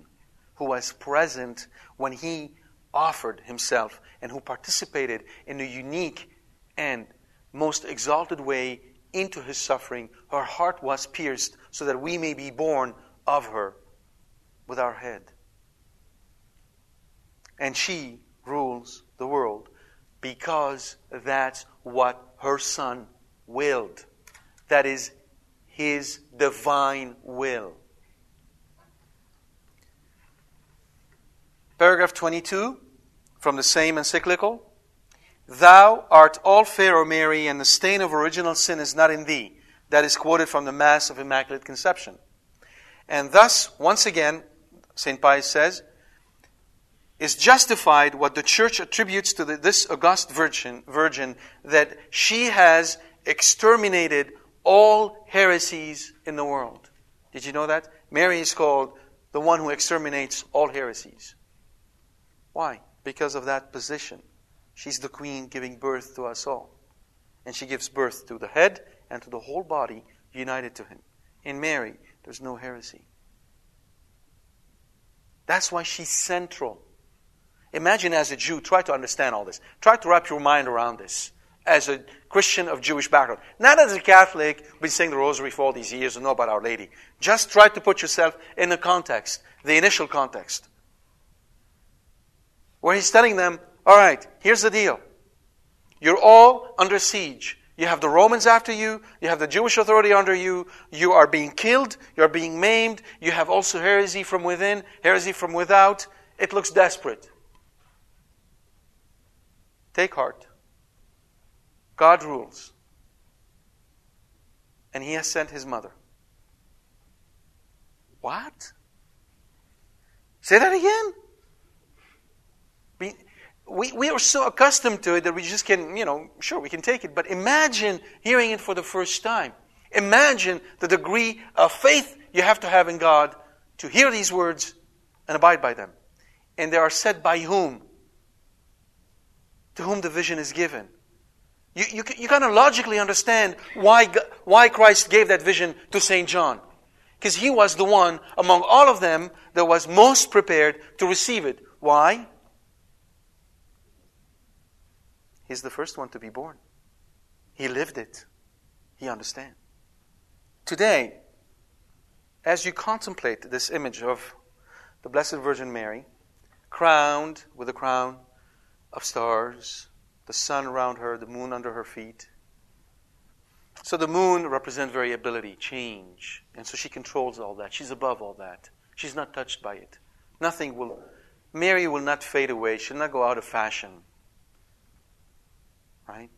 who was present when He offered Himself and who participated in a unique and most exalted way into His suffering. Her heart was pierced so that we may be born of her with our head. And she rules the world because that's what her Son willed. That is His divine will. Paragraph 22 from the same encyclical. Thou art all fair, O Mary, and the stain of original sin is not in thee. That is quoted from the Mass of Immaculate Conception. And thus, once again, St. Pius says, is justified what the Church attributes to this august virgin, that she has exterminated all heresies in the world. Did you know that? Mary is called the one who exterminates all heresies. Why? Because of that position. She's the queen giving birth to us all. And she gives birth to the head and to the whole body united to Him. In Mary, there's no heresy. That's why she's central. Imagine as a Jew, try to understand all this. Try to wrap your mind around this. as a Christian of Jewish background. Not as a Catholic, been saying the rosary for all these years and know about Our Lady. Just try to put yourself in the context, the initial context, where he's telling them, all right, here's the deal. You're all under siege. You have the Romans after you. You have the Jewish authority under you. You are being killed. You are being maimed. You have also heresy from within, heresy from without. It looks desperate. Take heart. God rules. And He has sent His mother. What? Say that again? We are so accustomed to it that we just can, sure, we can take it. But imagine hearing it for the first time. Imagine the degree of faith you have to have in God to hear these words and abide by them. And they are said by whom? To whom the vision is given. You kind of logically understand why Christ gave that vision to Saint John. Because he was the one among all of them that was most prepared to receive it. Why? He's the first one to be born. He lived it. He understands. Today, as you contemplate this image of the Blessed Virgin Mary, crowned with a crown of stars, the sun around her, the moon under her feet. So the moon represents variability, change. And so she controls all that. She's above all that. She's not touched by it. Mary will not fade away. She'll not go out of fashion. Right?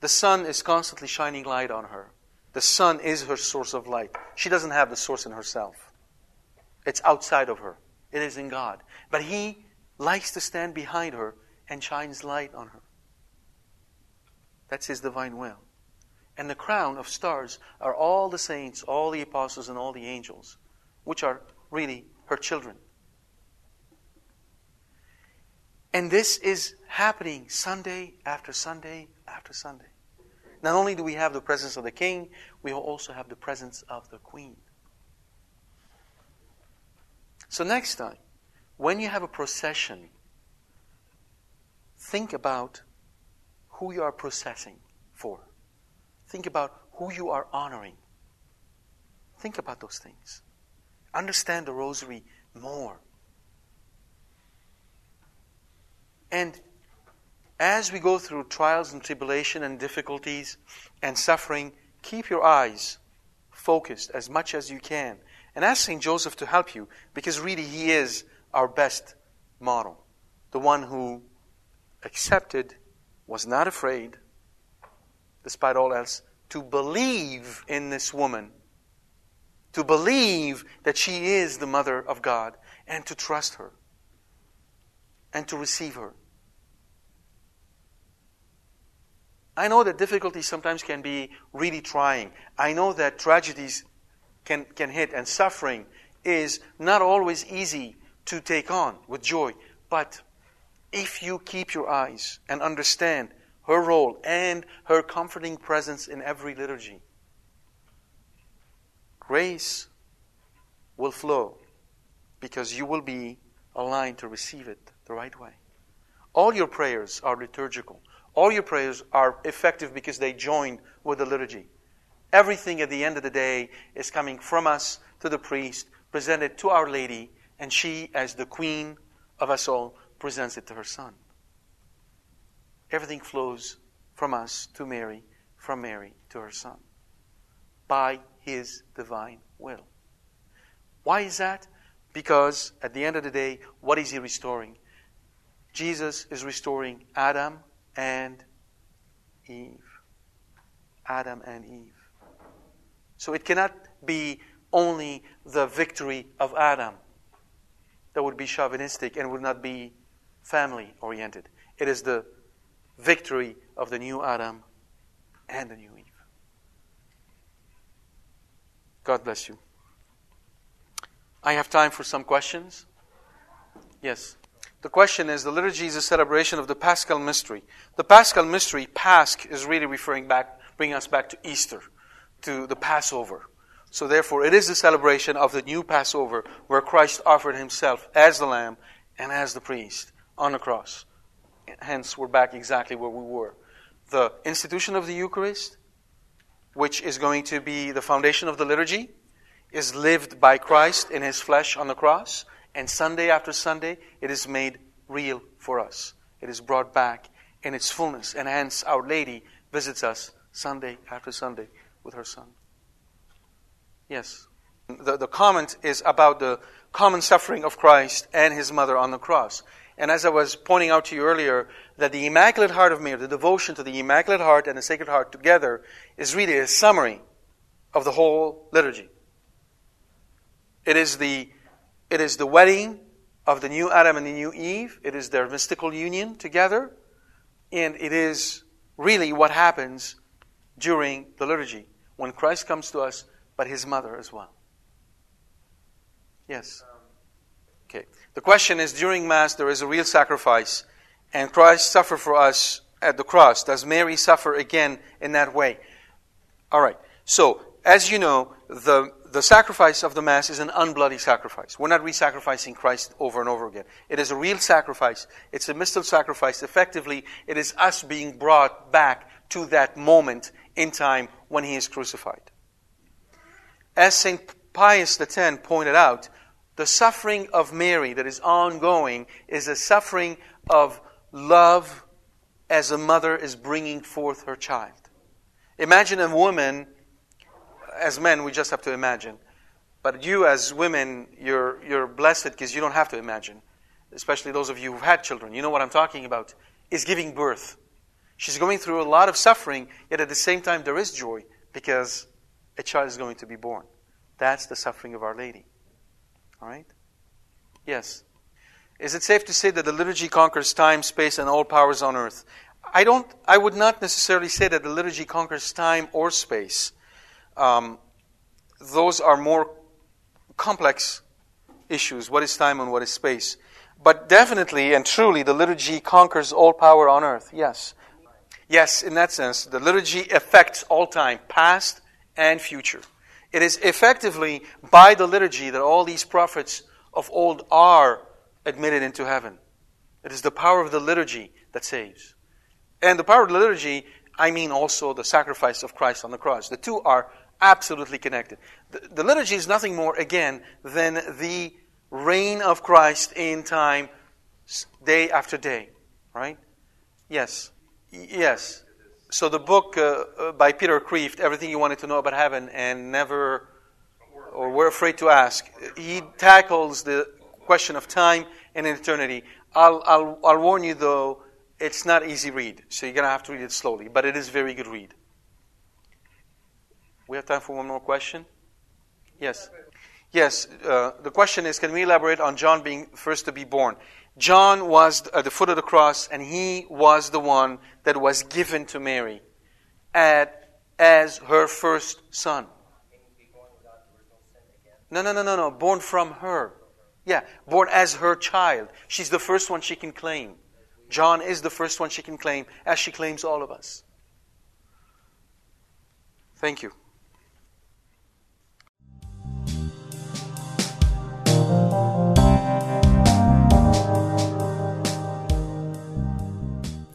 The sun is constantly shining light on her. The sun is her source of light. She doesn't have the source in herself. It's outside of her. It is in God. But He likes to stand behind her and shines light on her. That's His divine will. And the crown of stars are all the saints, all the apostles, and all the angels, which are really her children. And this is happening Sunday after Sunday after Sunday. Not only do we have the presence of the King, we also have the presence of the Queen. So next time, when you have a procession, think about who you are processing for. Think about who you are honoring. Think about those things. Understand the rosary more. And as we go through trials and tribulation and difficulties and suffering, keep your eyes focused as much as you can. And ask St. Joseph to help you, because really he is our best model. The one who accepted, was not afraid, despite all else, to believe in this woman. To believe that she is the Mother of God and to trust her. And to receive her. I know that difficulties sometimes can be really trying. I know that tragedies can hit, and suffering is not always easy to take on with joy. But if you keep your eyes and understand her role and her comforting presence in every liturgy, grace will flow because you will be aligned to receive it the right way. All your prayers are liturgical. All your prayers are effective because they join with the liturgy. Everything at the end of the day is coming from us to the priest, presented to Our Lady, and she, as the Queen of us all, presents it to her Son. Everything flows from us to Mary, from Mary to her Son, by His divine will. Why is that? Because at the end of the day, what is He restoring? Jesus is restoring Adam and Eve. Adam and Eve. So it cannot be only the victory of Adam. That would be chauvinistic and would not be family-oriented. It is the victory of the new Adam and the new Eve. God bless you. I have time for some questions. Yes. The question is, the liturgy is a celebration of the Paschal mystery. The Paschal mystery, Pasch, is really bringing us back to Easter, to the Passover. So therefore, it is a celebration of the new Passover where Christ offered Himself as the Lamb and as the priest on the cross. Hence, we're back exactly where we were. the institution of the Eucharist, which is going to be the foundation of the liturgy, is lived by Christ in His flesh on the cross, and Sunday after Sunday, it is made real for us. It is brought back in its fullness, and hence Our Lady visits us Sunday after Sunday with her Son. Yes. The comment is about the common suffering of Christ and His mother on the cross. And as I was pointing out to you earlier, that the Immaculate Heart of Mary, the devotion to the Immaculate Heart and the Sacred Heart together, is really a summary of the whole liturgy. It is the wedding of the new Adam and the new Eve. It is their mystical union together. And it is really what happens during the liturgy, when Christ comes to us, but His mother as well. Yes. Okay. The question is, during Mass, there is a real sacrifice, and Christ suffered for us at the cross. Does Mary suffer again in that way? All right. So, as you know, the sacrifice of the Mass is an unbloody sacrifice. We're not re-sacrificing Christ over and over again. It is a real sacrifice. It's a mystical sacrifice. Effectively, it is us being brought back to that moment in time when He is crucified. As St. Pius X pointed out, the suffering of Mary that is ongoing is a suffering of love as a mother is bringing forth her child. Imagine a woman, as men we just have to imagine, but you as women, you're blessed because you don't have to imagine, especially those of you who've had children, you know what I'm talking about, is giving birth. She's going through a lot of suffering, yet at the same time there is joy because a child is going to be born. That's the suffering of Our Lady. All right? Yes. Is it safe to say that the liturgy conquers time, space, and all powers on earth? I would not necessarily say that the liturgy conquers time or space. Those are more complex issues. What is time and what is space? But definitely and truly, the liturgy conquers all power on earth. Yes. Yes, in that sense, the liturgy affects all time, past and future. It is effectively by the liturgy that all these prophets of old are admitted into heaven. It is the power of the liturgy that saves. And the power of the liturgy, I mean also the sacrifice of Christ on the cross. The two are absolutely connected. The liturgy is nothing more, again, than the reign of Christ in time, day after day. Right? Yes. Yes. So the book by Peter Kreeft, Everything You Wanted to Know About Heaven and Never or Were Afraid to Ask, he tackles the question of time and eternity. I'll warn you though, it's not easy read, so you're going to have to read it slowly, but it is a very good read. We have time for one more question? Yes. Yes, the question is, can we elaborate on John being first to be born? John was at the foot of the cross, and he was the one that was given to Mary as her first son. No. Born from her. Yeah, born as her child. She's the first one she can claim. John is the first one she can claim, as she claims all of us. Thank you.